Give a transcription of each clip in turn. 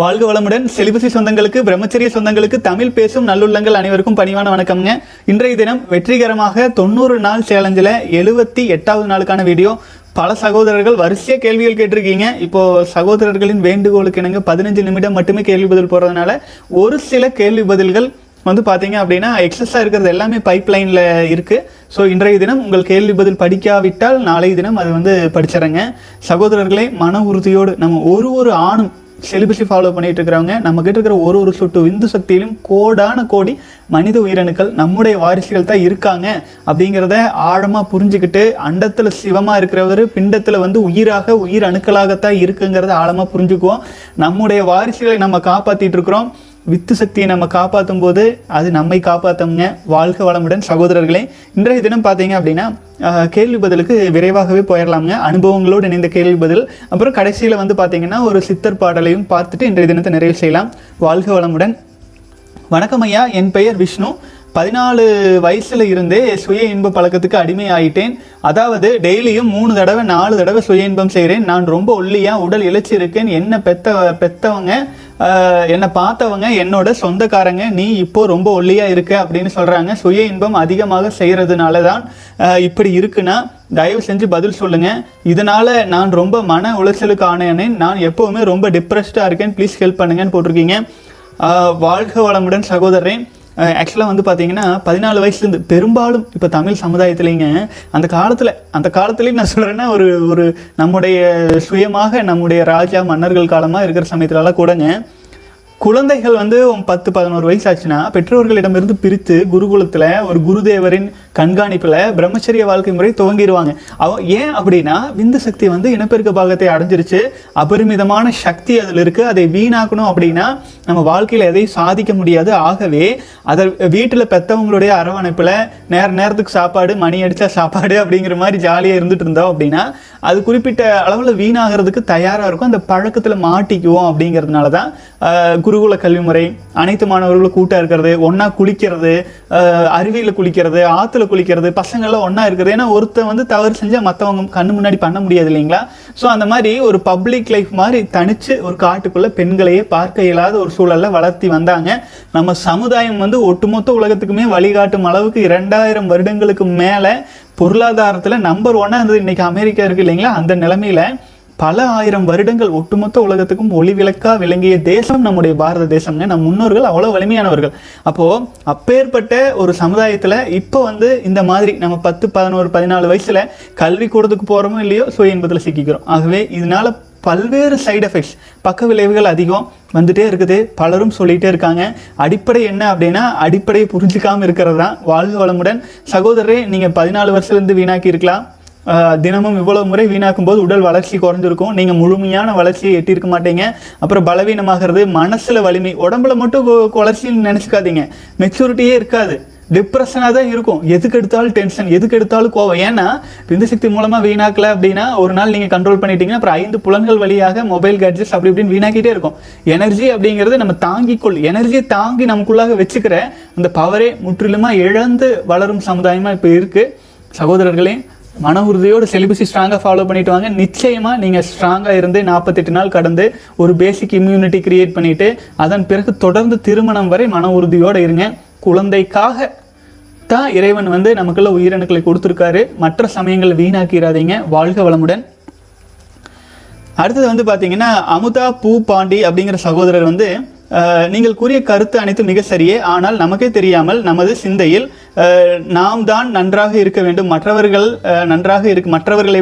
வாழ்க வளமுடன். செலிபசி சொந்தங்களுக்கு, பிரம்மச்சரிய சொந்தங்களுக்கு, தமிழ் பேசும் நல்லுள்ளங்கள் அனைவருக்கும் பணிவான வணக்கம்ங்க. இன்றைய தினம் வெற்றிகரமாக 90 நாள் சேலஞ்சில் 78வது நாளுக்கான வீடியோ. பல சகோதரர்கள் வரிசையாக கேள்விகள் கேட்டிருக்கீங்க. இப்போது சகோதரர்களின் வேண்டுகோளுக்கு இணங்க 15 நிமிடம் மட்டுமே கேள்வி பதில் போகிறதுனால ஒரு சில கேள்வி பதில்கள் வந்து பார்த்தீங்க அப்படின்னா எக்ஸஸாக இருக்கிறது எல்லாமே பைப்லைனில் இருக்குது. ஸோ இன்றைய தினம் உங்கள் கேள்வி பதில் படிக்காவிட்டால் நாளைய தினம் அது வந்து படிச்சிடறேங்க. சகோதரர்களே, மன உறுதியோடு நம்ம ஒரு ஆணும் செலிபஸை ஃபாலோ பண்ணிகிட்டு இருக்கிறவங்க நம்மக்கிட்ட இருக்கிற ஒரு சொட்டு விந்து சக்தியிலும் கோடான கோடி மனித உயிரணுக்கள் நம்முடைய வாரிசுகள் தான் இருக்காங்க அப்படிங்கிறத ஆழமாக புரிஞ்சுக்கிட்டு, அண்டத்தில் சிவமாக இருக்கிறவர் பிண்டத்தில் வந்து உயிராக உயிர் அணுக்களாகத்தான் இருக்குங்கிறத ஆழமாக புரிஞ்சுக்குவோம். நம்முடைய வாரிசுகளை நம்ம காப்பாற்றிட்டு இருக்கிறோம். வித்து சக்தியை நம்ம காப்பாற்றும் போது அது நம்மை காப்பாற்றுங்க. வாழ்க வளமுடன் சகோதரர்களே. இன்றைய தினம் பார்த்தீங்க அப்படின்னா கேள்வி பதிலுக்கு விரைவாகவே போயிடலாம்ங்க. அனுபவங்களோடு இணைந்த கேள்வி பதில், அப்புறம் கடைசியில் வந்து பார்த்தீங்கன்னா ஒரு சித்தர் பாடலையும் பார்த்துட்டு இன்றைய தினத்தை நிறைவு செய்யலாம். வாழ்க வளமுடன். வணக்கம் ஐயா, என் பெயர் விஷ்ணு. 14 வயசில் இருந்தே சுய இன்ப பழக்கத்துக்கு அடிமை ஆகிட்டேன். அதாவது டெய்லியும் 3 தடவை 4 தடவை சுய இன்பம் செய்கிறேன். நான் ரொம்ப ஒல்லியாக உடல் இழைச்சி இருக்கேன். என்னை பெற்றவங்க, என்னை பார்த்தவங்க, என்னோட சொந்தக்காரங்க, நீ இப்போது ரொம்ப ஒல்லியாக இருக்க அப்படின்னு சொல்கிறாங்க. சுய இன்பம் அதிகமாக செய்கிறதுனால தான் இப்படி இருக்குன்னா தயவு செஞ்சு பதில் சொல்லுங்கள். இதனால் நான் ரொம்ப மன உளைச்சலுக்கு ஆனேன். நான் எப்போவுமே ரொம்ப டிப்ரெஸ்டாக இருக்கேன். ப்ளீஸ் ஹெல்ப் பண்ணுங்கன்னு போட்டிருக்கீங்க. வாழ்க வளமுடன் சகோதரன். ஆக்சுவலாக வந்து பார்த்தீங்கன்னா 14 வயசுலேருந்து பெரும்பாலும் இப்போ தமிழ் சமுதாயத்துலேங்க அந்த காலத்துலேயும் நான் சொல்கிறேன்னா ஒரு நம்முடைய சுயமாக நம்முடைய ராஜா மன்னர்கள் காலமாக இருக்கிற சமயத்துலலாம் கூடங்க குழந்தைகள் வந்து 10-11 வயசு ஆச்சுன்னா பெற்றோர்களிடமிருந்து பிரித்து குருகுலத்தில் ஒரு குருதேவரின் கண்காணிப்பில் பிரம்மச்சரிய வாழ்க்கை முறை துவங்கிடுவாங்க. ஏன் அப்படின்னா விந்து சக்தி வந்து இனப்பெருக்க பாகத்தை அடைஞ்சிருச்சு. அபரிமிதமான சக்தி அதில் இருக்குது. அதை வீணாக்கணும் அப்படின்னா நம்ம வாழ்க்கையில் எதையும் சாதிக்க முடியாது. ஆகவே அதை வீட்டில் பெற்றவங்களுடைய அரவணைப்பில் நேரத்துக்கு சாப்பாடு, மணி அடித்தா சாப்பாடு அப்படிங்கிற மாதிரி ஜாலியாக இருந்துகிட்டு இருந்தோம் அப்படின்னா அது குறிப்பிட்ட அளவில் வீணாகிறதுக்கு தயாராக இருக்கும். அந்த பழக்கத்தில் மாட்டிக்குவோம். அப்படிங்கிறதுனால தான் குருகுல கல்வி முறை, அனைத்து மாணவர்களும் கூட்டாக இருக்கிறது, ஒன்றா குளிக்கிறது, அருவியில் குளிக்கிறது, ஆற்றுல குளிக்கிறது, பசங்கள்லாம் ஒன்றா இருக்கிறது. ஏன்னா ஒருத்தர் வந்து தவறு செஞ்சால் மற்றவங்க கண்ணு முன்னாடி பண்ண முடியாது இல்லைங்களா? ஸோ அந்த மாதிரி ஒரு பப்ளிக் லைஃப் மாதிரி தனித்து ஒரு காட்டுக்குள்ளே பெண்களையே பார்க்க இயலாத ஒரு சூழலில் வளர்த்தி வந்தாங்க. நம்ம சமுதாயம் வந்து ஒட்டுமொத்த உலகத்துக்குமே வழிகாட்டும் அளவுக்கு 2000 வருடங்களுக்கு மேலே பொருளாதாரத்தில் நம்பர் 1 இருந்தது. இன்றைக்கி அமெரிக்கா இருக்குது இல்லைங்களா? அந்த நிலைமையில் பல ஆயிரம் வருடங்கள் ஒட்டுமொத்த உலகத்துக்கும் ஒளிவிளக்கா விளங்கிய தேசம் நம்முடைய பாரத தேசம்ங்க. நம் முன்னோர்கள் அவ்வளோ வலிமையானவர்கள். அப்போது அப்பேற்பட்ட ஒரு சமுதாயத்தில் இப்போ வந்து இந்த மாதிரி நம்ம 10, 11, 14 வயசில் கல்வி கூடத்துக்கு போகிறோமோ இல்லையோ சுய இன்பத்தில் சிக்கிக்கிறோம். ஆகவே இதனால் பல்வேறு சைடு எஃபெக்ட்ஸ், பக்க விளைவுகள் அதிகம் வந்துகிட்டே இருக்குது. பலரும் சொல்லிகிட்டே இருக்காங்க. அடிப்படை என்ன அப்படின்னா அடிப்படையை புரிஞ்சிக்காமல் இருக்கிறது தான். வாழ்க வளமுடன் சகோதரரே. நீங்கள் 14 வருஷத்துலேருந்து வீணாக்கி இருக்கலாம். தினமும் இவ்வளோ முறை வீணாக்கும் போது உடல் வளர்ச்சி குறைஞ்சிருக்கும். நீங்கள் முழுமையான வளர்ச்சியை எட்டியிருக்க மாட்டீங்க. அப்புறம் பலவீனமாகிறது, மனசில் வலிமை, உடம்புல மட்டும் வளர்ச்சின்னு நினச்சிக்காதீங்க. மெச்சூரிட்டியே இருக்காது. டிப்ரெஷனாக தான் இருக்கும். எதுக்கு எடுத்தாலும் டென்ஷன், எதுக்கு எடுத்தாலும் கோவம். ஏன்னா விந்து சக்தி மூலமாக வீணாக்கலை அப்படின்னா ஒரு நாள் நீங்கள் கண்ட்ரோல் பண்ணிட்டீங்கன்னா அப்புறம் 5 புலன்கள் வழியாக மொபைல் கேட்ஜெட்ஸ் அப்படி இப்படின்னு வீணாக்கிட்டே இருக்கும். எனர்ஜி அப்படிங்கிறது நம்ம எனர்ஜியை தாங்கி நமக்குள்ளாக வச்சுக்கிற அந்த பவரே முற்றிலுமாக இழந்து வளரும் சமுதாயமாக இப்போ இருக்குது. சகோதரர்களே, மன உறுதியோடு செலிபஸை ஸ்ட்ராங்காக ஃபாலோ பண்ணிட்டு வாங்க. நிச்சயமாக நீங்கள் ஸ்ட்ராங்காக இருந்து 48 நாள் கடந்து ஒரு பேசிக் இம்யூனிட்டி கிரியேட் பண்ணிவிட்டு அதன் பிறகு தொடர்ந்து திருமணம் வரை மன உறுதியோடு இருங்க. குழந்தைக்காக தான் இறைவன் வந்து நமக்குள்ள உயிரணுக்களை கொடுத்துருக்காரு. மற்ற சமயங்களை வீணாக்கிறாதீங்க. வாழ்க வளமுடன். அடுத்தது வந்து பார்த்தீங்கன்னா அமுதா பூ பாண்டி அப்படிங்கிற சகோதரர் வந்து, நீங்கள் கூறிய கருத்து அனைத்து மிக சரியே. ஆனால் நமக்கே தெரியாமல் நமது சிந்தையில் நாம் தான் நன்றாக இருக்க வேண்டும், மற்றவர்களை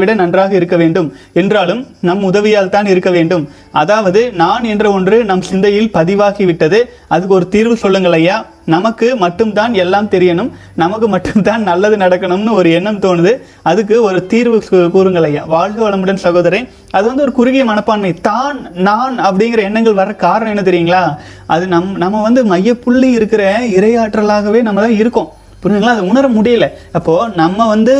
விட நன்றாக இருக்க வேண்டும், என்றாலும் நம் உதவியால் தான் இருக்க வேண்டும். அதாவது நான் என்ற ஒன்று நம் சிந்தையில் பதிவாகிவிட்டது. அதுக்கு ஒரு தீர்வு சொல்லுங்கள் ஐயா. நமக்கு மட்டும்தான் எல்லாம் தெரியணும், நமக்கு மட்டும்தான் நல்லது நடக்கணும்னு ஒரு எண்ணம் தோணுது. அதுக்கு ஒரு தீர்வு கூறுங்கள் ஐயா. வாழ்க வளமுடன் சகோதரன். அது வந்து ஒரு குறுகிய மனப்பான்மை தான், நான் அப்படிங்கிற எண்ணங்கள் வர காரணம் என்ன தெரியுங்களா? அது நம்ம வந்து மையப்புள்ளி இருக்கிற இறையாற்றலாகவே நம்ம தான் இருக்கோம். புரிஞ்சுங்களா? அதை உணர முடியல. அப்போது நம்ம வந்து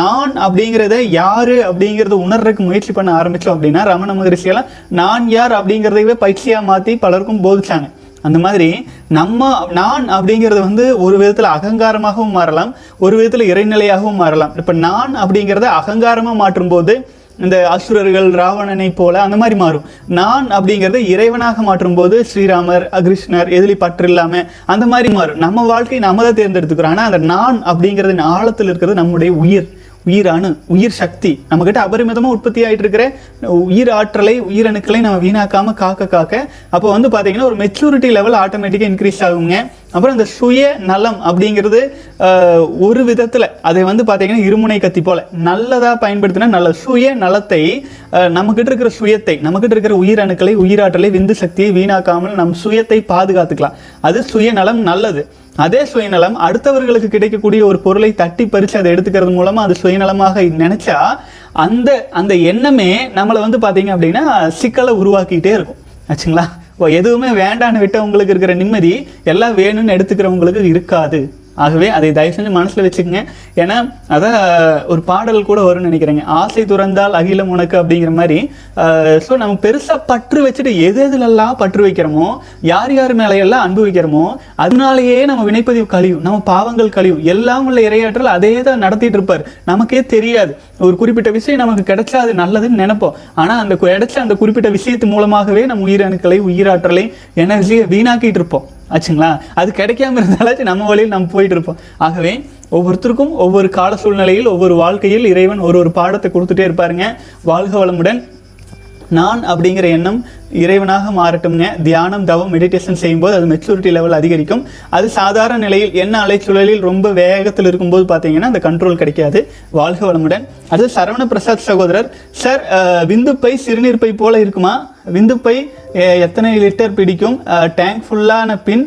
நான் அப்படிங்கிறத யார் அப்படிங்கிறத உணர்றதுக்கு முயற்சி பண்ண ஆரம்பித்தோம் அப்படின்னா ரமண மகரிஷியெல்லாம் நான் யார் அப்படிங்கிறதையே பயிற்சியாக மாற்றி பலருக்கும் போதிச்சாங்க. அந்த மாதிரி நான் அப்படிங்கிறது வந்து ஒரு விதத்தில் அகங்காரமாகவும் மாறலாம், ஒரு விதத்தில் இறைநிலையாகவும் மாறலாம். இப்போ நான் அப்படிங்கிறத அகங்காரமாக மாற்றும் போது இந்த அசுரர்கள் ராவணனை போல அந்த மாதிரி மாறும். நான் அப்படிங்கிறத இறைவனாக மாற்றும் போது ஸ்ரீராமர், கிருஷ்ணர், எதிலி பற்று இல்லாம அந்த மாதிரி மாறும். நம்ம வாழ்க்கையை நாம தான் தேர்ந்தெடுத்துக்கிறோம். ஆனால் அந்த நான் அப்படிங்கிறது ஆழத்தில் இருக்கிறது நம்முடைய உயிர், உயிரானு, உயிர் சக்தி நம்ம கிட்ட அபரிமிதமாக உற்பத்தி ஆகிட்டு இருக்கிற உயிர் ஆற்றலை, உயிரணுக்களை நம்ம வீணாக்காம காக்க அப்போ வந்து பார்த்தீங்கன்னா ஒரு மெச்சூரிட்டி லெவல் ஆட்டோமேட்டிக்காக இன்க்ரீஸ் ஆகுங்க. அப்புறம் இந்த சுய நலம் அப்படிங்கிறது ஒரு விதத்தில் அதை வந்து பார்த்தீங்கன்னா இருமுனை கத்தி போல நல்லதாக பயன்படுத்தினா நல்ல சுய நலத்தை, நம்மக்கிட்ட இருக்கிற சுயத்தை, நம்மக்கிட்ட இருக்கிற உயிரணுக்களை, உயிராற்றலை, விந்து சக்தியை வீணாக்காமல் நம் சுயத்தை பாதுகாத்துக்கலாம். அது சுயநலம் நல்லது. அதே சுயநலம் அடுத்தவர்களுக்கு கிடைக்கக்கூடிய ஒரு பொருளை தட்டி பறித்து அதை எடுத்துக்கிறது மூலமாக அது சுயநலமாக நினச்சா அந்த அந்த எண்ணமே நம்மளை வந்து பார்த்தீங்க அப்படின்னா சிக்கலை உருவாக்கிக்கிட்டே இருக்கும் ஆச்சுங்களா. எதுவுமே வேண்டான்னு விட்டவங்களுக்கு இருக்கிற நிம்மதி எல்லாம் வேணும்னு எடுத்துக்கிறவங்களுக்கு இருக்காது. ஆகவே அதை தயவு செஞ்சு மனசில் வச்சுக்கோங்க. ஏன்னா அதான் ஒரு பாடல் கூட வரும்னு நினைக்கிறேங்க, ஆசை துறந்தால் அகிலம் உனக்கு அப்படிங்கிற மாதிரி. ஸோ நம்ம பெருசாக பற்று வச்சுட்டு எது எதுலெல்லாம் பற்று வைக்கிறோமோ, யார் யார் மேலையெல்லாம் அன்பு வைக்கிறோமோ, அதனாலேயே நம்ம வினைப்பதிவு கழியும், நம்ம பாவங்கள் கழியும். எல்லாம் உள்ள இறையாற்றல் அதே தான் நடத்திட்டு இருப்பார், நமக்கே தெரியாது. ஒரு குறிப்பிட்ட விஷயம் நமக்கு கிடைச்சா அது நல்லதுன்னு நினைப்போம். ஆனால் அந்த கிடைச்ச அந்த குறிப்பிட்ட விஷயத்து மூலமாகவே நம்ம உயிரணுக்களை, உயிராற்றலை, எனர்ஜியை வீணாக்கிட்டு இருப்போம் ஆச்சுங்களா. அது கிடைக்காம இருந்தாலும் நம்ம வழியில் நம்ம போயிட்டு இருப்போம். ஆகவே ஒவ்வொருத்தருக்கும் ஒவ்வொரு கால சூழ்நிலையில், ஒவ்வொரு வாழ்க்கையில் இறைவன் ஒரு ஒரு பாடத்தை கொடுத்துட்டே இருப்பாருங்க. வாழ்க வளமுடன். நான் அப்படிங்கிற எண்ணம் இறைவனாக மாறட்டும்ங்க. தியானம், தவம், மெடிடேஷன் செய்யும்போது அது மெச்சூரிட்டி லெவல் அதிகரிக்கும். அது சாதாரண நிலையில், என்ன அலைச்சூழலில், ரொம்ப வேகத்தில் இருக்கும்போது பார்த்தீங்கன்னா அந்த கண்ட்ரோல் கிடைக்காது. வாழ்க வளமுடன். அது சரவண பிரசாத் சகோதரர், சார் விந்துப்பை சிறுநீர்ப்பை போல இருக்குமா? விந்துப்பை எத்தனை லிட்டர் பிடிக்கும்? டேங்க் ஃபுல்லான பின்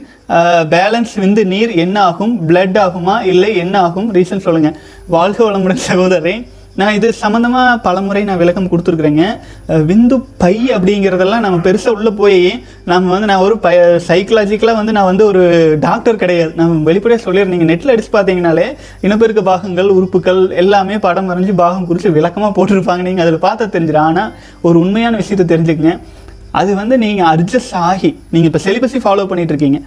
பேலன்ஸ் விந்து நீர் என்ன ஆகும்? பிளட் ஆகுமா இல்லை என்ன ஆகும்? ரீசன் சொல்லுங்கள். வாழ்க வளமுடன் சகோதரரே. நான் இது சம்மந்தமாக பலமுறை நான் விளக்கம் கொடுத்துருக்குறேங்க. விந்து பை அப்படிங்கிறதெல்லாம் நம்ம பெருசாக உள்ளே போய் நம்ம வந்து நான் ஒரு சைக்கலாஜிக்கலாக வந்து நான் வந்து ஒரு டாக்டர் கிடையாது. நம்ம வெளிப்படையாக சொல்லிடுறேன். நீங்கள் நெட்டில் அடித்து பார்த்தீங்கனாலே இனப்பெருக்க பாகங்கள், உறுப்புகள் எல்லாமே படம் வரைஞ்சி பாகம் குறித்து விளக்கமாக போட்டிருப்பாங்க. நீங்கள் அதில் பார்த்தா தெரிஞ்சிடும். ஆனால் ஒரு உண்மையான விஷயத்தை தெரிஞ்சுக்கங்க. அது வந்து நீங்கள் அட்ஜஸ்ட் ஆகி, நீங்கள் இப்போ செலிபஸை ஃபாலோ பண்ணிகிட்ருக்கீங்க,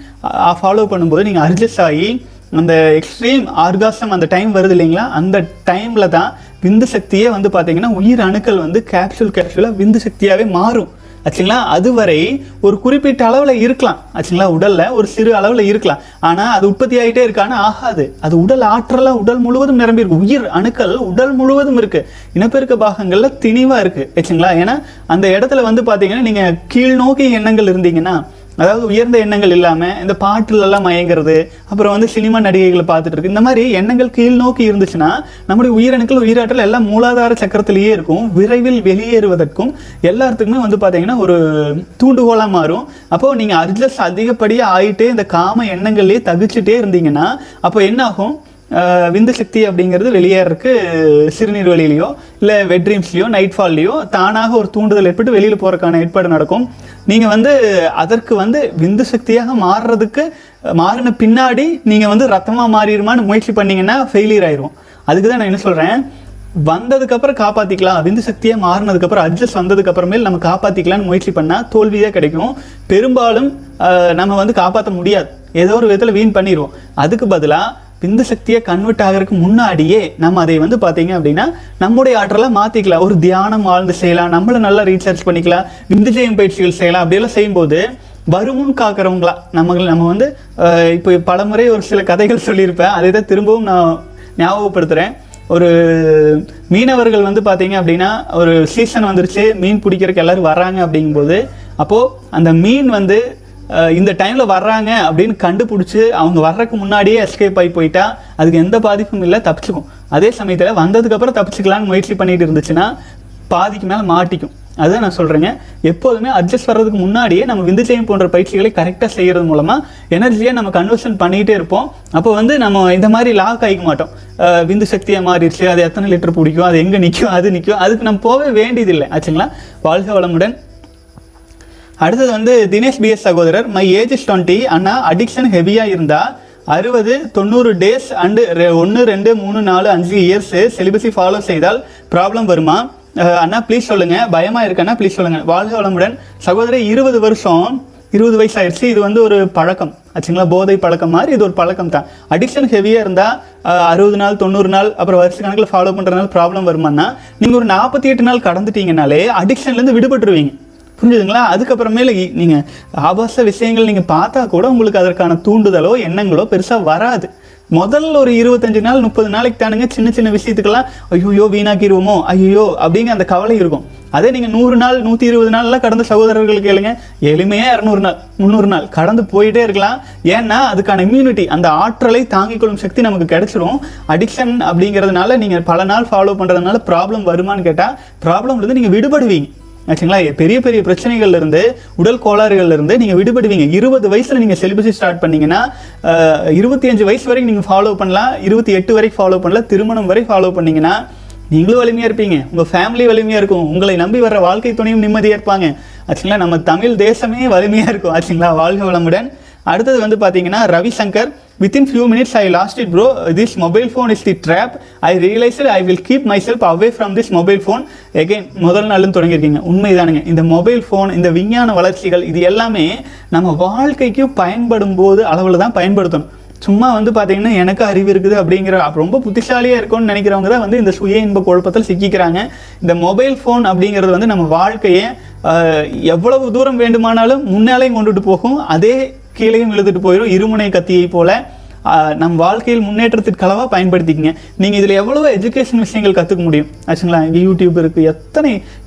ஃபாலோ பண்ணும்போது நீங்கள் அட்ஜஸ்ட் ஆகி அந்த எக்ஸ்ட்ரீம் ஆர்காசம் அந்த டைம் வருது இல்லைங்களா, அந்த டைமில் தான் விந்து சக்தியே வந்து பார்த்தீங்கன்னா உயிர் அணுக்கள் வந்து கேப்சூலாக விந்து சக்தியாகவே மாறும் ஆச்சுங்களா. அதுவரை ஒரு குறிப்பிட்ட அளவில் இருக்கலாம் ஆச்சுங்களா, உடலில் ஒரு சிறு அளவில் இருக்கலாம். ஆனால் அது உற்பத்தி ஆகிட்டே இருக்கான்னு ஆகாது. அது உடல் ஆற்றலாக உடல் முழுவதும் நிரம்பியிருக்கு. உயிர் அணுக்கள் உடல் முழுவதும் இருக்குது. இனப்பெருக்க பாகங்களில் திணிவாக இருக்குது ஆச்சுங்களா. ஏன்னா அந்த இடத்துல வந்து பார்த்தீங்கன்னா நீங்கள் கீழ்நோக்கிய எண்ணங்கள் இருந்தீங்கன்னா, அதாவது உயர்ந்த எண்ணங்கள் இல்லாமல் இந்த பாட்டிலெல்லாம் மயங்கிறது, அப்புறம் வந்து சினிமா நடிகைகளை பார்த்துட்டு இருக்கு, இந்த மாதிரி எண்ணங்கள் கீழ் நோக்கி இருந்துச்சுன்னா நம்முடைய உயிரணுக்கள், உயிராற்றல் எல்லாம் மூலாதார சக்கரத்திலேயே இருக்கும். விரைவில் வெளியேறுவதற்கும் எல்லாத்துக்குமே வந்து பார்த்தீங்கன்னா ஒரு தூண்டுகோலாக மாறும். அப்போது நீங்கள் அட்ஜஸ்ட் அதிகப்படியாக ஆகிட்டே இந்த காம எண்ணங்கள்லேயே தகிச்சுட்டே இருந்தீங்கன்னா அப்போ என்னாகும்? விந்து சக்தி அப்படிங்கிறது வெளியேறதுக்கு சிறுநீர் வழியிலையோ இல்லை வெட்ரீம்ஸ்லையோ நைட்ஃபால்லையோ தானாக ஒரு தூண்டுதல் ஏற்பட்டு வெளியில் போகிறதுக்கான ஏற்பாடு நடக்கும். நீங்கள் வந்து அதற்கு வந்து விந்து சக்தியாக மாறுறதுக்கு மாறின பின்னாடி நீங்கள் வந்து ரத்தமாக மாறிடுமான்னு முயற்சி பண்ணிங்கன்னா ஃபெயிலியர் ஆயிரும். அதுக்கு தான் நான் என்ன சொல்கிறேன், வந்ததுக்கப்புறம் காப்பாற்றிக்கலாம், விந்து சக்தியாக மாறினதுக்கப்புறம் அட்ஜஸ்ட் வந்ததுக்கப்புறமேல் நம்ம காப்பாற்றிக்கலான்னு முயற்சி பண்ணால் தோல்வியாக கிடைக்கும். பெரும்பாலும் நம்ம வந்து காப்பாற்ற முடியாது, ஏதோ ஒரு விதத்தில் வீண் பண்ணிடுவோம். அதுக்கு பதிலாக விந்து சக்தியை கன்வெர்ட் ஆகிறதுக்கு முன்னாடியே நம்ம அதை வந்து பார்த்தீங்க அப்படின்னா நம்முடைய ஆற்றலாம் மாற்றிக்கலாம். ஒரு தியானம் ஆழ்ந்து செய்யலாம், நம்மளை நல்லா ரீசார்ஜ் பண்ணிக்கலாம், விந்து ஜெயம் பயிற்சிகள் செய்யலாம். அப்படியெல்லாம் செய்யும்போது வருமுன் காக்கிறவங்களா நம்ம வந்து இப்போ பலமுறை ஒரு சில கதைகள் சொல்லியிருப்பேன், அதை தான் திரும்பவும் நான் ஞாபகப்படுத்துகிறேன். ஒரு மீனவர்கள் வந்து பார்த்தீங்க அப்படின்னா ஒரு சீசன் வந்துருச்சு, மீன் பிடிக்கிறதுக்கு எல்லோரும் வராங்க அப்படிங்கும்போது, அப்போது அந்த மீன் வந்து இந்த டைமில் வர்றாங்க அப்படின்னு கண்டுபிடிச்சி அவங்க வர்றதுக்கு முன்னாடியே எஸ்கேப் ஆகி போயிட்டா அதுக்கு எந்த பாதிப்பும் இல்லை, தப்பிச்சுக்கும். அதே சமயத்தில் வந்ததுக்கப்புறம் தப்பிச்சுக்கலான்னு முயற்சி பண்ணிட்டு இருந்துச்சுன்னா பாதிக்கு மேலே மாட்டிக்கும். அதுதான் நான் சொல்கிறேங்க, எப்போதுமே அட்ஜஸ்ட் வர்றதுக்கு முன்னாடியே நம்ம விந்துச்சயம் போன்ற பயிற்சிகளை கரெக்டாக செய்கிறது மூலமாக எனர்ஜியை நம்ம கன்வர்ஷன் பண்ணிகிட்டே இருப்போம். அப்போ வந்து நம்ம இந்த மாதிரி லாக் ஆகிக்க மாட்டோம். விந்து சக்தியாக மாறிடுச்சு, அது எத்தனை லிட்டர் பிடிக்கும், அது எங்கே நிற்கும், அது நிற்கும், அதுக்கு நம்ம போக வேண்டியதில்லை ஆச்சுங்களா. வாழ்க வளமுடன். அடுத்தது வந்து தினேஷ் பிஎஸ் சகோதரர், மை ஏஜ் இஸ் 20 அண்ணா, அடிக்ஷன் ஹெவியாக இருந்தால் 60-90 டேஸ் அண்டு 1, 2, 3, 4, 5 இயர்ஸு செலிபஸை ஃபாலோ செய்தால் ப்ராப்ளம் வருமா அண்ணா? ப்ளீஸ் சொல்லுங்கள். பயமாக இருக்கண்ணா, ப்ளீஸ் சொல்லுங்கள். வாழ்க வளமுடன் சகோதரர். 20 வருஷம் 20 வயசு ஆயிடுச்சு. இது வந்து ஒரு பழக்கம் ஆச்சுங்களா, போதை பழக்கம் மாதிரி இது ஒரு பழக்கம் தான். அடிக்ஷன் ஹெவியாக இருந்தால் 60 நாள் 90 நாள் அப்புறம் வருஷ கணக்கில் ஃபாலோ பண்ணுறதுனால ப்ராப்ளம் வருமானா, நீங்கள் ஒரு 48 நாள் கடந்துட்டீங்கனாலே அடிக்ஷன்லேருந்து விடுபட்டுருவீங்க. புரிஞ்சுதுங்களா? அதுக்கப்புறமேல நீங்கள் ஆபாச விஷயங்கள் நீங்கள் பார்த்தா கூட உங்களுக்கு அதற்கான தூண்டுதலோ எண்ணங்களோ பெருசாக வராது. முதல்ல ஒரு 25 நாள் 30 நாளைக்கு தானுங்க சின்ன சின்ன விஷயத்துக்கெல்லாம் ஐயோ வீணாக்கிடுவோமோ ஐயோ அப்படிங்கிற அந்த கவலை இருக்கும். அதே நீங்கள் 100 நாள் 120 நாள்லாம் கடந்த சகோதரர்களுக்கு கேளுங்க, எளிமையாக 200 நாள் 300 நாள் கடந்து போயிட்டே இருக்கலாம். ஏன்னா அதுக்கான இம்யூனிட்டி, அந்த ஆற்றலை தாங்கிக் கொள்ளும் சக்தி நமக்கு கிடைச்சிடும். அடிக்ஷன் அப்படிங்கிறதுனால நீங்கள் பல நாள் ஃபாலோ பண்ணுறதுனால ப்ராப்ளம் வருமானு கேட்டால் ப்ராப்ளம்லேருந்து நீங்கள் விடுபடுவீங்க ஆச்சுங்களா. பெரிய பெரிய பிரச்சனைகள்லேருந்து உடல் கோளாறுகள்லேருந்து நீங்கள் விடுபடுவீங்க. 20 வயசில் நீங்கள் செலிபஸி ஸ்டார்ட் பண்ணிங்கன்னா 25 வயசு வரைக்கும் நீங்கள் ஃபாலோ பண்ணலாம், 28 வரைக்கும் ஃபாலோ பண்ணலாம், திருமணம் வரை ஃபாலோ பண்ணிங்கன்னா நீங்களும் வலிமையாக இருப்பீங்க, உங்கள் ஃபேமிலி வலிமையாக இருக்கும், உங்களை நம்பி வர்ற வாழ்க்கை துணையும் நிம்மதியாக இருப்பாங்க ஆச்சுங்களா. நம்ம தமிழ் தேசமே வலிமையாக இருக்கும் ஆச்சுங்களா. வாழ்க வளமுடன். அடுத்தது வந்து பார்த்தீங்கன்னா Ravishankar, within few minutes I lost it bro, this mobile phone is the trap, I realized I will keep myself away from this mobile phone again. முதல் நாளும் தொடங்கியிருக்கீங்க, உண்மைதானுங்க. இந்த மொபைல் ஃபோன், இந்த விஞ்ஞான வளர்ச்சிகள், இது எல்லாமே நம்ம வாழ்க்கைக்கு பயன்படும் போது அளவில் தான் பயன்படுத்தணும். சும்மா வந்து பார்த்தீங்கன்னா எனக்கு அறிவு இருக்குது அப்படிங்கிற ரொம்ப புத்திசாலியாக இருக்கும்னு நினைக்கிறவங்க தான் வந்து இந்த சுய இன்ப குழப்பத்தில் சிக்கிக்கிறாங்க. இந்த மொபைல் ஃபோன் அப்படிங்கிறது வந்து நம்ம வாழ்க்கையை எவ்வளவு தூரம் வேண்டுமானாலும் முன்னாலேயும் கொண்டுட்டு போகும், அதே கீழையும் எழுதிட்டு போயிடும். இருமுனை கத்தியை போல நம் வாழ்க்கையில் முன்னேற்றத்திற்கு அளவாக பயன்படுத்திக்கிங்க. நீங்கள் இதில் எவ்வளோ எஜுகேஷன் விஷயங்கள் கற்றுக்க முடியும் ஆச்சுங்களா. யூடியூப் இருக்குது,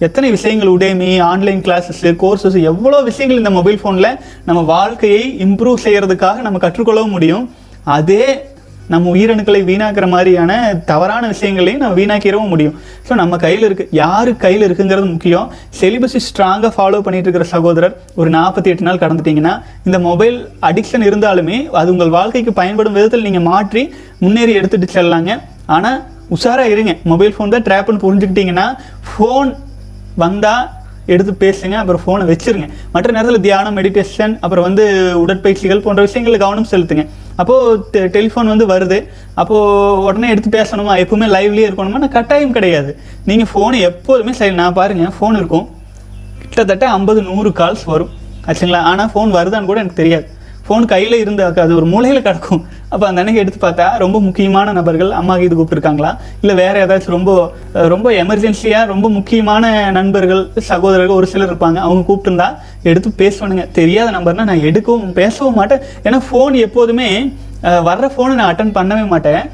எத்தனை விஷயங்கள், உடேமி, ஆன்லைன் கிளாஸஸ்ஸு, கோர்ஸஸ், எவ்வளோ விஷயங்கள் இந்த மொபைல் ஃபோனில் நம்ம வாழ்க்கையை இம்ப்ரூவ் செய்கிறதுக்காக நம்ம கற்றுக்கொள்ளவும் முடியும். அதே நம்ம உயிரணுக்களை வீணாக்கிற மாதிரியான தவறான விஷயங்களையும் நம்ம வீணாக்கிறவும் முடியும். ஸோ நம்ம கையில் இருக்குது, யார் கையில் இருக்குங்கிறது முக்கியம். செலிபஸை ஸ்ட்ராங்காக ஃபாலோ பண்ணிட்டு இருக்கிற சகோதரர் ஒரு 48 நாள் கடந்துட்டிங்கன்னா இந்த மொபைல் அடிக்ஷன் இருந்தாலுமே அது உங்கள் வாழ்க்கைக்கு பயன்படும் விதத்தில் நீங்கள் மாற்றி முன்னேறி எடுத்துகிட்டு செல்லலாங்க. ஆனால் உஷாராக இருங்க. மொபைல் ஃபோன் தான் ட்ராப்னு புரிஞ்சுக்கிட்டிங்கன்னா ஃபோன் வந்தால் எடுத்து பேசுங்க, அப்புறம் ஃபோனை வச்சுருங்க. மற்ற நேரத்தில் தியானம், மெடிடேஷன், அப்புறம் வந்து உடற்பயிற்சிகள் போன்ற விஷயங்களுக்கு கவனம் செலுத்துங்க. அப்போது டெலிஃபோன் வந்து வருது, அப்போது உடனே எடுத்து பேசணுமா, எப்போவுமே லைவ்லேயே இருக்கணுமா? நான் கட்டாயம் கிடையாது. நீங்கள் ஃபோனை எப்போதுமே சரி, நான் பாருங்கள் ஃபோன் இருக்கும், கிட்டத்தட்ட 50-100 கால்ஸ் வரும் ஆச்சுங்களா. ஆனால் ஃபோன் வருதான்னு கூட எனக்கு தெரியாது. ஃபோன் கையில் இருந்தாக்கா அது ஒரு மூலையில் கிடக்கும். அப்போ அந்த அன்னைக்கு எடுத்து பார்த்தா ரொம்ப முக்கியமான நபர்கள், அம்மாவுக்கு இது கூப்பிட்டுருக்காங்களா, இல்லை வேறு ஏதாச்சும் ரொம்ப ரொம்ப எமர்ஜென்சியாக ரொம்ப முக்கியமான நண்பர்கள், சகோதரர்கள் ஒரு சிலர் இருப்பாங்க, அவங்க கூப்பிட்டுருந்தா எடுத்து பேசணுங்க. தெரியாத நம்பர்னால் நான் எடுக்கவும் பேசவும் மாட்டேன். ஏன்னா ஃபோன் எப்போதுமே வர்ற ஃபோனை நான் அட்டன் பண்ணவே மாட்டேன்.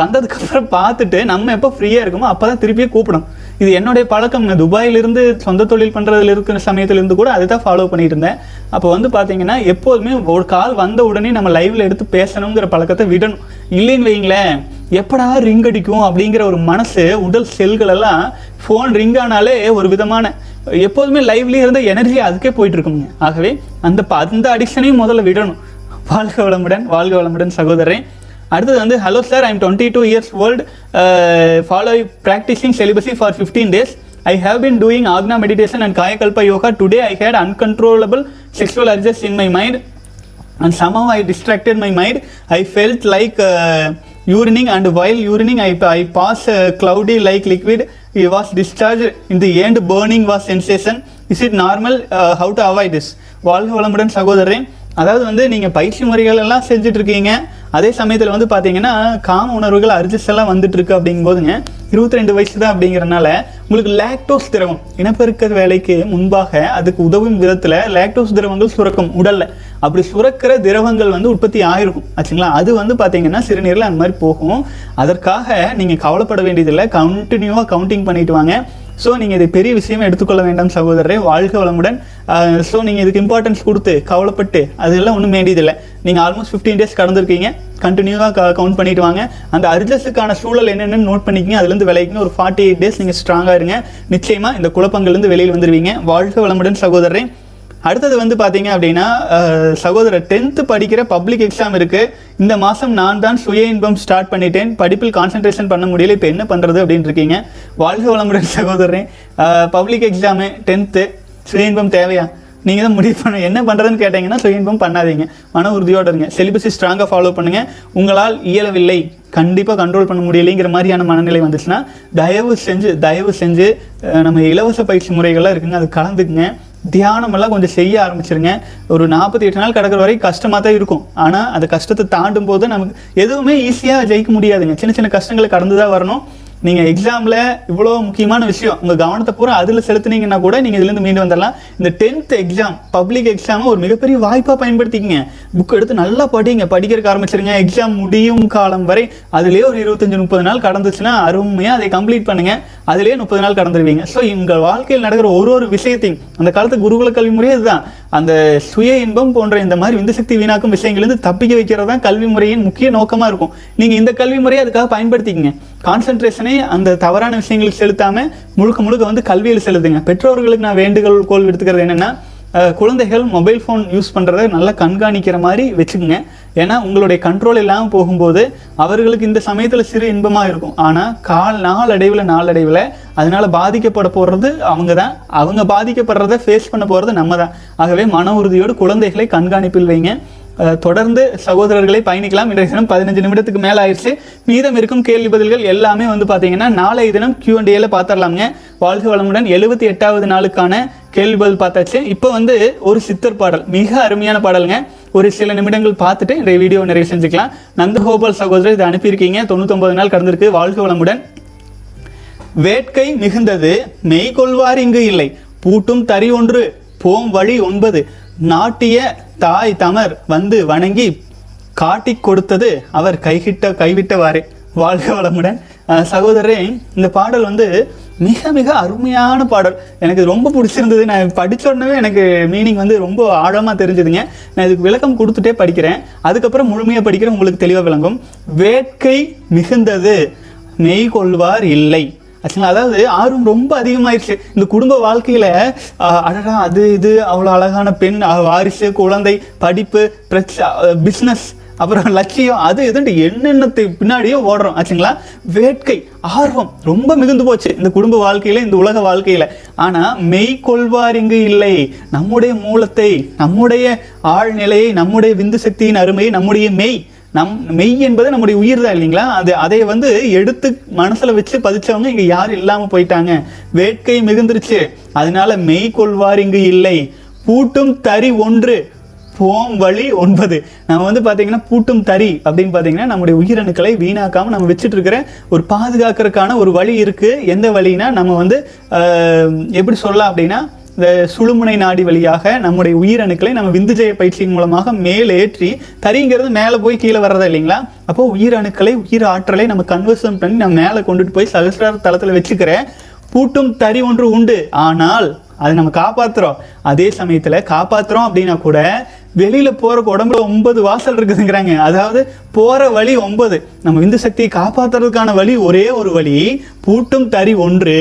வந்ததுக்கப்புறம் பார்த்துட்டு நம்ம எப்போ ஃப்ரீயாக இருக்குமோ அப்போ தான் திருப்பியே கூப்பிடும். இது என்னுடைய பழக்கம். நான் துபாயிலிருந்து சொந்த தொழில் பண்ணுறதுல இருக்கிற சமயத்துலேருந்து கூட அதை தான் ஃபாலோ பண்ணிட்டு இருந்தேன். அப்போ வந்து பார்த்தீங்கன்னா எப்போதுமே ஒரு கால் வந்த உடனே நம்ம லைவில் எடுத்து பேசணுங்கிற பழக்கத்தை விடணும். இல்லைன்னு வைங்களேன், எப்படா ரிங் அடிக்கும் அப்படிங்கிற ஒரு மனசு, உடல் செல்களெல்லாம் ஃபோன் ரிங் ஆனாலே ஒரு விதமான எப்போதுமே லைவ்லேயே இருந்த எனர்ஜி அதுக்கே போயிட்டுருக்குங்க. ஆகவே அந்த அடிக்ஷனையும் முதல்ல விடணும். வாழ்க வளமுடன், வாழ்க வளமுடன் சகோதரன். அடுத்தது வந்து hello sir, I'm 22 years old, follow practising celibacy for 15 days. I have been doing ஆக்னா meditation and காயகல்ப yoga. Today I had uncontrollable sexual urges in my mind and somehow I distracted my mind. I felt like யூரினிங் and while யூரினிங் I pass cloudy like liquid. He was discharge in the end. Burning was sensation. Is it normal? How to avoid this? வாழ்க வளமுடன் சகோதரன். அதாவது வந்து நீங்கள் பயிற்சி முறைகள் எல்லாம் செஞ்சிட்ருக்கீங்க, அதே சமயத்தில் வந்து பார்த்தீங்கன்னா காம உணர்வுகள் அர்ஜஸ்டெல்லாம் வந்துட்டுருக்கு அப்படிங்கும்போதுங்க 22 வயசு தான் அப்படிங்கிறனால உங்களுக்கு லாக்டோஸ் திரவம் இனப்பெருக்க வேலைக்கு முன்பாக அதுக்கு உதவும் விதத்தில் லாக்டோஸ் திரவங்கள் சுரக்கும் உடலில். அப்படி சுரக்கிற திரவங்கள் வந்து உற்பத்தி ஆகிருக்கும் ஆச்சுங்களா. அது வந்து பார்த்தீங்கன்னா சிறுநீரில் அந்த மாதிரி போகும். அதற்காக நீங்கள் கவலைப்பட வேண்டியதில்லை. கண்டினியூவாக கவுண்டிங் பண்ணிட்டு வாங்க. ஸோ நீங்கள் இதை பெரிய விஷயமா எடுத்துக்கொள்ள வேண்டாம் சகோதரரே. வாழ்க வளமுடன். ஸோ நீங்கள் இதுக்கு இம்பார்ட்டன்ஸ் கொடுத்து கவலைப்பட்டு அதெல்லாம் ஒன்றும் வேண்டியதில்லை. நீங்கள் ஆல்மோஸ்ட் 15 days கடந்துருக்கீங்க. கண்டினியூவாக கவுண்ட் பண்ணிட்டு வாங்க. அந்த அர்ஜஸ்ட்டுக்கான சூழல் என்னென்னு நோட் பண்ணிக்கிங்க. அதுலேருந்து விளையிங்க. ஒரு 48 days நீங்கள் ஸ்ட்ராங்காக இருங்க. நிச்சயமாக இந்த குழப்பங்கள்லேருந்து வெளியில் வந்துடுவீங்க. வாழ்க வளமுடன் சகோதரரே. அடுத்தது வந்து பார்த்தீங்க அப்படின்னா சகோதரர், 10th படிக்கிற பப்ளிக் எக்ஸாம் இருக்குது. இந்த மாதம் நான் தான் சுய இன்பம் ஸ்டார்ட் பண்ணிட்டேன். படிப்பில் கான்சன்ட்ரேஷன் பண்ண முடியல. இப்போ என்ன பண்ணுறது அப்படின்னு இருக்கீங்க. வாழ்க வளமுடன் சகோதரன். பப்ளிக் எக்ஸாமு 10th, சுய இன்பம் தேவையா? நீங்கள் தான் முடிவு பண்ண என்ன பண்ணுறதுன்னு கேட்டிங்கன்னா சுய இன்பம் பண்ணாதீங்க. மன உறுதியோடு இருங்க. செலிபஸை ஸ்ட்ராங்காக ஃபாலோ பண்ணுங்கள். உங்களால் இயலவில்லை, கண்டிப்பாக கண்ட்ரோல் பண்ண முடியலைங்கிற மாதிரியான மனநிலை வந்துச்சுன்னா தயவு செஞ்சு நம்ம இலவச பயிற்சி முறைகள்லாம் இருக்குங்க, அது கலந்துக்குங்க. தியானமெல்லாம் கொஞ்சம் செய்ய ஆரம்பிச்சிருங்க. ஒரு 48 நாள் கிடக்கிற வரை கஷ்டமாக தான் இருக்கும். ஆனால் அந்த கஷ்டத்தை தாண்டும் போது நமக்கு எதுவுமே ஈஸியாக ஜெயிக்க முடியாதுங்க. சின்ன சின்ன கஷ்டங்களை கடந்து தான் வரணும். நீங்கள் எக்ஸாமில் இவ்வளோ முக்கியமான விஷயம் உங்கள் கவனத்தை பூரா அதில் செலுத்துனீங்கன்னா கூட நீங்கள் இதுலேருந்து மீண்டு வந்துடலாம். இந்த 10th எக்ஸாம், பப்ளிக் எக்ஸாமை ஒரு மிகப்பெரிய வாய்ப்பாக பயன்படுத்திக்கங்க. புக் எடுத்து நல்லா படிங்க, படிக்கிறதுக்கு ஆரம்பிச்சிருங்க. எக்ஸாம் முடியும் காலம் வரை அதுலேயே ஒரு 25-30 நாள் கடந்துச்சுன்னா அருமையாக அதை கம்ப்ளீட் பண்ணுங்கள். அதுலேயே 30 நாள் கடந்துருவீங்க. ஸோ உங்கள் வாழ்க்கையில் நடக்கிற ஒரு விஷயத்தையும், அந்த காலத்து குருகுல கல்வி முறையே இதுதான், அந்த சுய இன்பம் போன்ற இந்த மாதிரி விந்துசக்தி வீணாக்கும் விஷயங்கள்லேருந்து தப்பிக்க வைக்கிறது தான் கல்வி முறையின் முக்கிய நோக்கமாக இருக்கும். நீங்கள் இந்த கல்வி முறையை அதுக்காக பயன்படுத்திக்கங்க. கான்சன்ட்ரேஷனே அந்த தவறான விஷயங்களுக்கு செலுத்தாமல் முழுக்க முழுக்க வந்து கல்வியில் செலுத்துங்க. பெற்றோர்களுக்கு நான் வேண்டுகோள் எடுத்துக்கிறது என்னென்னா, குழந்தைகள் மொபைல் ஃபோன் யூஸ் பண்ணுறத நல்லா கண்காணிக்கிற மாதிரி வச்சுக்கோங்க. ஏன்னா உங்களுடைய கண்ட்ரோல் இல்லாமல் போகும்போது அவர்களுக்கு இந்த சமயத்தில் சிறு இன்பமாக இருக்கும். ஆனால் நாளடைவில் அதனால் பாதிக்கப்பட போகிறது அவங்க தான். அவங்க பாதிக்கப்படுறத ஃபேஸ் பண்ண போகிறது நம்ம தான். ஆகவே மன உறுதியோடு குழந்தைகளை கண்காணிப்பில் வைங்க. தொடர்ந்து சகோதரர்களை பயணிக்கலாம். இன்றைய தினம் 15 நிமிடத்துக்கு மேலே ஆயிடுச்சு. மீதம் இருக்கும் கேள்வி பதில்கள் எல்லாமே வந்து பார்த்தீங்கன்னா நாளைய தினம் Q&Aல பார்த்துடலாங்க. வாழ்க வளமுடன். 78வது நாளுக்கான கேள்வி பதில் பார்த்தாச்சு. இப்போ வந்து ஒரு சித்தர் பாடல், மிக அருமையான பாடலுங்க. ஒரு சில நிமிடங்கள் பார்த்துட்டு இன்றைய வீடியோ நிறைவு செஞ்சுக்கலாம். நந்தகோபால் சகோதரர் இதை அனுப்பியிருக்கீங்க. 99 நாள் கடந்திருக்கு. வாழ்க வளமுடன். வேட்கை மிகுந்தது மெய்கொள்வார் இங்கு இல்லை, பூட்டும் தறி ஒன்று போம் வழி 9, நாட்டிய தாய் தமர் வந்து வணங்கி காட்டி கொடுத்தது அவர் கைவிட்டவாறே. வாழ்க வளமுடன். சகோதரரே, இந்த பாடல் வந்து மிக மிக அருமையான பாடல். எனக்கு ரொம்ப பிடிச்சிருந்தது. நான் படித்தோடனே எனக்கு மீனிங் வந்து ரொம்ப ஆழமாக தெரிஞ்சுதுங்க. நான் இதுக்கு விளக்கம் கொடுத்துட்டே படிக்கிறேன், அதுக்கப்புறம் முழுமையாக படிக்கிறேன், உங்களுக்கு தெளிவாக விளங்கும். வேட்கை மிகுந்தது மெய்கொள்வார் இல்லை. ஆக்சுவலாக அதாவது ஆர்வம் ரொம்ப அதிகமாகிடுச்சு இந்த குடும்ப வாழ்க்கையில். அடடா, இது அவ்வளோ அழகான பெண், வாரிசு, குழந்தை, படிப்பு, பிஸ்னஸ், அப்புறம் லட்சியம், அது எதுன்ட்டு என்னென்னத்தை பின்னாடியே ஓடுறோம். ஆச்சுங்களா, வேட்கை ஆர்வம் ரொம்ப மிகுந்து போச்சு இந்த குடும்ப வாழ்க்கையில், இந்த உலக வாழ்க்கையில். ஆனால் மெய்கொள்வார் இங்கு இல்லை. நம்முடைய மூலத்தை, நம்முடைய ஆழ்நிலையை, நம்முடைய விந்து சக்தியின் அருமையை, நம்முடைய மெய் என்பது நம்முடைய உயிர் தான் இல்லைங்களா. அதை வந்து எடுத்து மனசில் வச்சு பதிச்சவங்க இங்கே யாரும் இல்லாமல் போயிட்டாங்க. வேட்கை மிகுந்துருச்சு, அதனால மெய்கொள்வார் இங்கு இல்லை, பூட்டும் தறி ஒன்று போம் வழி 9. நம்ம வந்து பார்த்தீங்கன்னா பூட்டும் தறி அப்படின்னு பார்த்தீங்கன்னா நம்முடைய உயிரணுக்களை வீணாக்காமல் நம்ம வச்சுட்டு இருக்கிற ஒரு பாதுகாக்கிறதுக்கான ஒரு வழி இருக்குது. எந்த வழினா, நம்ம வந்து எப்படி சொல்லலாம் அப்படின்னா, இந்த சுழுமுனை நாடி வழியாக நம்முடைய உயிரணுக்களை நம்ம விந்துஜய பயிற்சியின் மூலமாக மேலேற்றி, தறிங்கிறது மேலே போய் கீழே வர்றதா இல்லைங்களா. அப்போது உயிரணுக்களை, உயிர் ஆற்றலை நம்ம கன்வர்ஷன் பண்ணி நம்ம மேலே கொண்டுட்டு போய் சகசிரார தளத்தில் வச்சுக்கிற பூட்டும் தறி ஒன்று உண்டு. ஆனால் அதை நம்ம காப்பாற்றுறோம். அதே சமயத்தில் காப்பாற்றுறோம் அப்படின்னா கூட வெளியில் போகிறக்கு உடம்புல 9 வாசல் இருக்குதுங்கிறாங்க. அதாவது போகிற வழி 9. நம்ம விந்து சக்தியை காப்பாற்றுறதுக்கான வழி ஒரே ஒரு வழி, பூட்டும் தறி ஒன்று,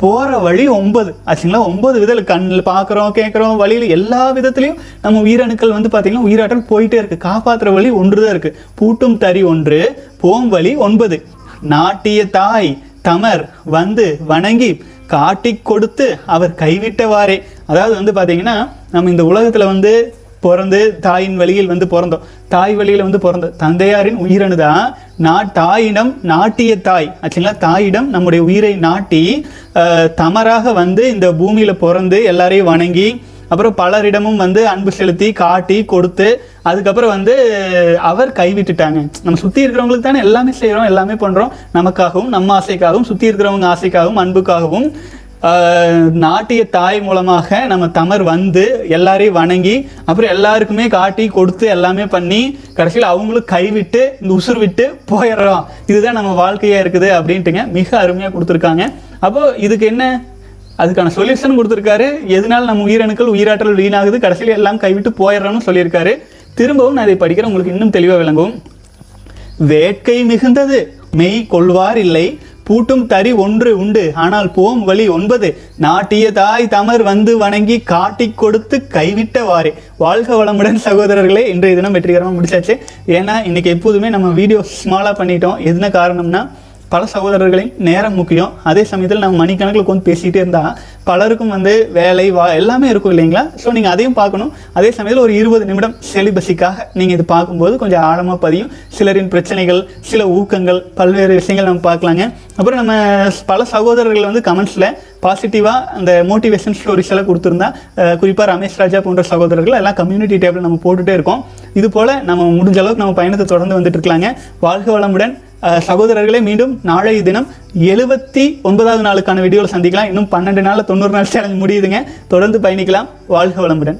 போகிற வழி 9. ஆச்சுங்களா, 9 விதத்தில் கண்ணில் பார்க்குறோம், கேட்குறோம், வழியில் எல்லா விதத்துலையும் நம்ம உயிரணுக்கள் வந்து பார்த்திங்கன்னா உயிராற்றல் போயிட்டே இருக்குது. காப்பாற்றுற வழி ஒன்று தான் இருக்குது, பூட்டும் தறி ஒன்று போம் வழி 9, நாட்டிய தாய் தமர் வந்து வணங்கி காட்டி கொடுத்து அவர் கைவிட்டவாறே. அதாவது வந்து பார்த்திங்கன்னா, நம்ம இந்த உலகத்தில் வந்து பிறந்து தாயின் வழியில் வந்து பிறந்தோம். தாய் வழியில் வந்து பிறந்தோம். தந்தையாரின் உயிரணு தான் தாயிடம் நாட்டிய தாய். ஆச்சுங்களா, தாயிடம் நம்முடைய உயிரை நாட்டி தமராக வந்து இந்த பூமியில் பிறந்து எல்லாரையும் வணங்கி, அப்புறம் பலரிடமும் வந்து அன்பு செலுத்தி காட்டி கொடுத்து, அதுக்கப்புறம் வந்து அவர் கைவிட்டுட்டாங்க. நம்ம சுற்றி இருக்கிறவங்களுக்கு தானே எல்லாமே செய்கிறோம், எல்லாமே பண்ணுறோம், நமக்காகவும், நம்ம ஆசைக்காகவும், சுற்றி இருக்கிறவங்க ஆசைக்காகவும், அன்புக்காகவும். நாட்டிய தாய் மூலமாக நம்ம தமர் வந்து எல்லாரையும் வணங்கி, அப்புறம் எல்லாருக்குமே காட்டி கொடுத்து எல்லாமே பண்ணி, கடைசியில் அவங்களும் கைவிட்டு இந்த உசுர் விட்டு போயிடுறோம். இதுதான் நம்ம வாழ்க்கையாக இருக்குது அப்படின்ட்டுங்க. மிக அருமையாக கொடுத்துருக்காங்க. அப்போது இதுக்கு என்ன, அதுக்கான சொல்யூஷன் கொடுத்துருக்காரு. எதனால நம்ம உயிரணுக்கள், உயிராற்றல் வீணாகுது, கடைசியில் எல்லாம் கைவிட்டு போயிடுறோம்னு சொல்லியிருக்காரு. திரும்பவும் நான் இதை படிக்கிறேன், உங்களுக்கு இன்னும் தெளிவாக விளங்கும். வேட்கை மிகுந்தது மெய் கொள்வார் இல்லை, பூட்டும் தறி ஒன்று உண்டு, ஆனால் போம் வழி 9, நாட்டிய தாய் தமர் வந்து வணங்கி காட்டி கொடுத்து கைவிட்டவாறே. வாழ்க வளமுடன் சகோதரர்களே. இன்றைய தினம் வெற்றிகரமாக முடிச்சாச்சு. ஏன்னா இன்றைக்கி எப்போதுமே நம்ம வீடியோ ஸ்மாலாக பண்ணிட்டோம். எதுனா காரணம்னா, பல சகோதரர்களின் நேரம் முக்கியம். அதே சமயத்தில் நம்ம மணிக்கணக்கில் உட்காந்து பேசிகிட்டே இருந்தால் பலருக்கும் வந்து வேலை எல்லாமே இருக்கும் இல்லைங்களா. ஸோ நீங்கள் அதையும் பார்க்கணும். அதே சமயத்தில் ஒரு 20 நிமிடம் செலிபஸிக்காக நீங்கள் இது பார்க்கும்போது கொஞ்சம் ஆழமாக பதியும். சிலரின் பிரச்சனைகள், சில ஊக்கங்கள், பல்வேறு விஷயங்கள் நம்ம பார்க்கலாங்க. அப்புறம் நம்ம பல சகோதரர்கள் வந்து கமெண்ட்ஸில் பாசிட்டிவாக அந்த மோட்டிவேஷன் ஸ்டோரிஸ்லாம் கொடுத்துருந்தா, குறிப்பாக ரமேஷ் ராஜா போன்ற சகோதரர்கள் எல்லாம் கம்யூனிட்டி டேபிள் நம்ம போட்டுகிட்டே இருக்கோம். இதுபோல் நம்ம முடிஞ்ச அளவுக்கு நம்ம பயணத்தை தொடர்ந்து வந்துட்டு இருக்கலாங்க. வாழ்க வளமுடன் சகோதரர்களே. மீண்டும் நாளைய தினம் 79வது நாளுக்கான வீடியோவில் சந்திக்கலாம். இன்னும் 12 நாள் 90 நாள் சேலஞ்ச் முடியுதுங்க. தொடர்ந்து பயணிக்கலாம். வாழ்க வளமுடன்.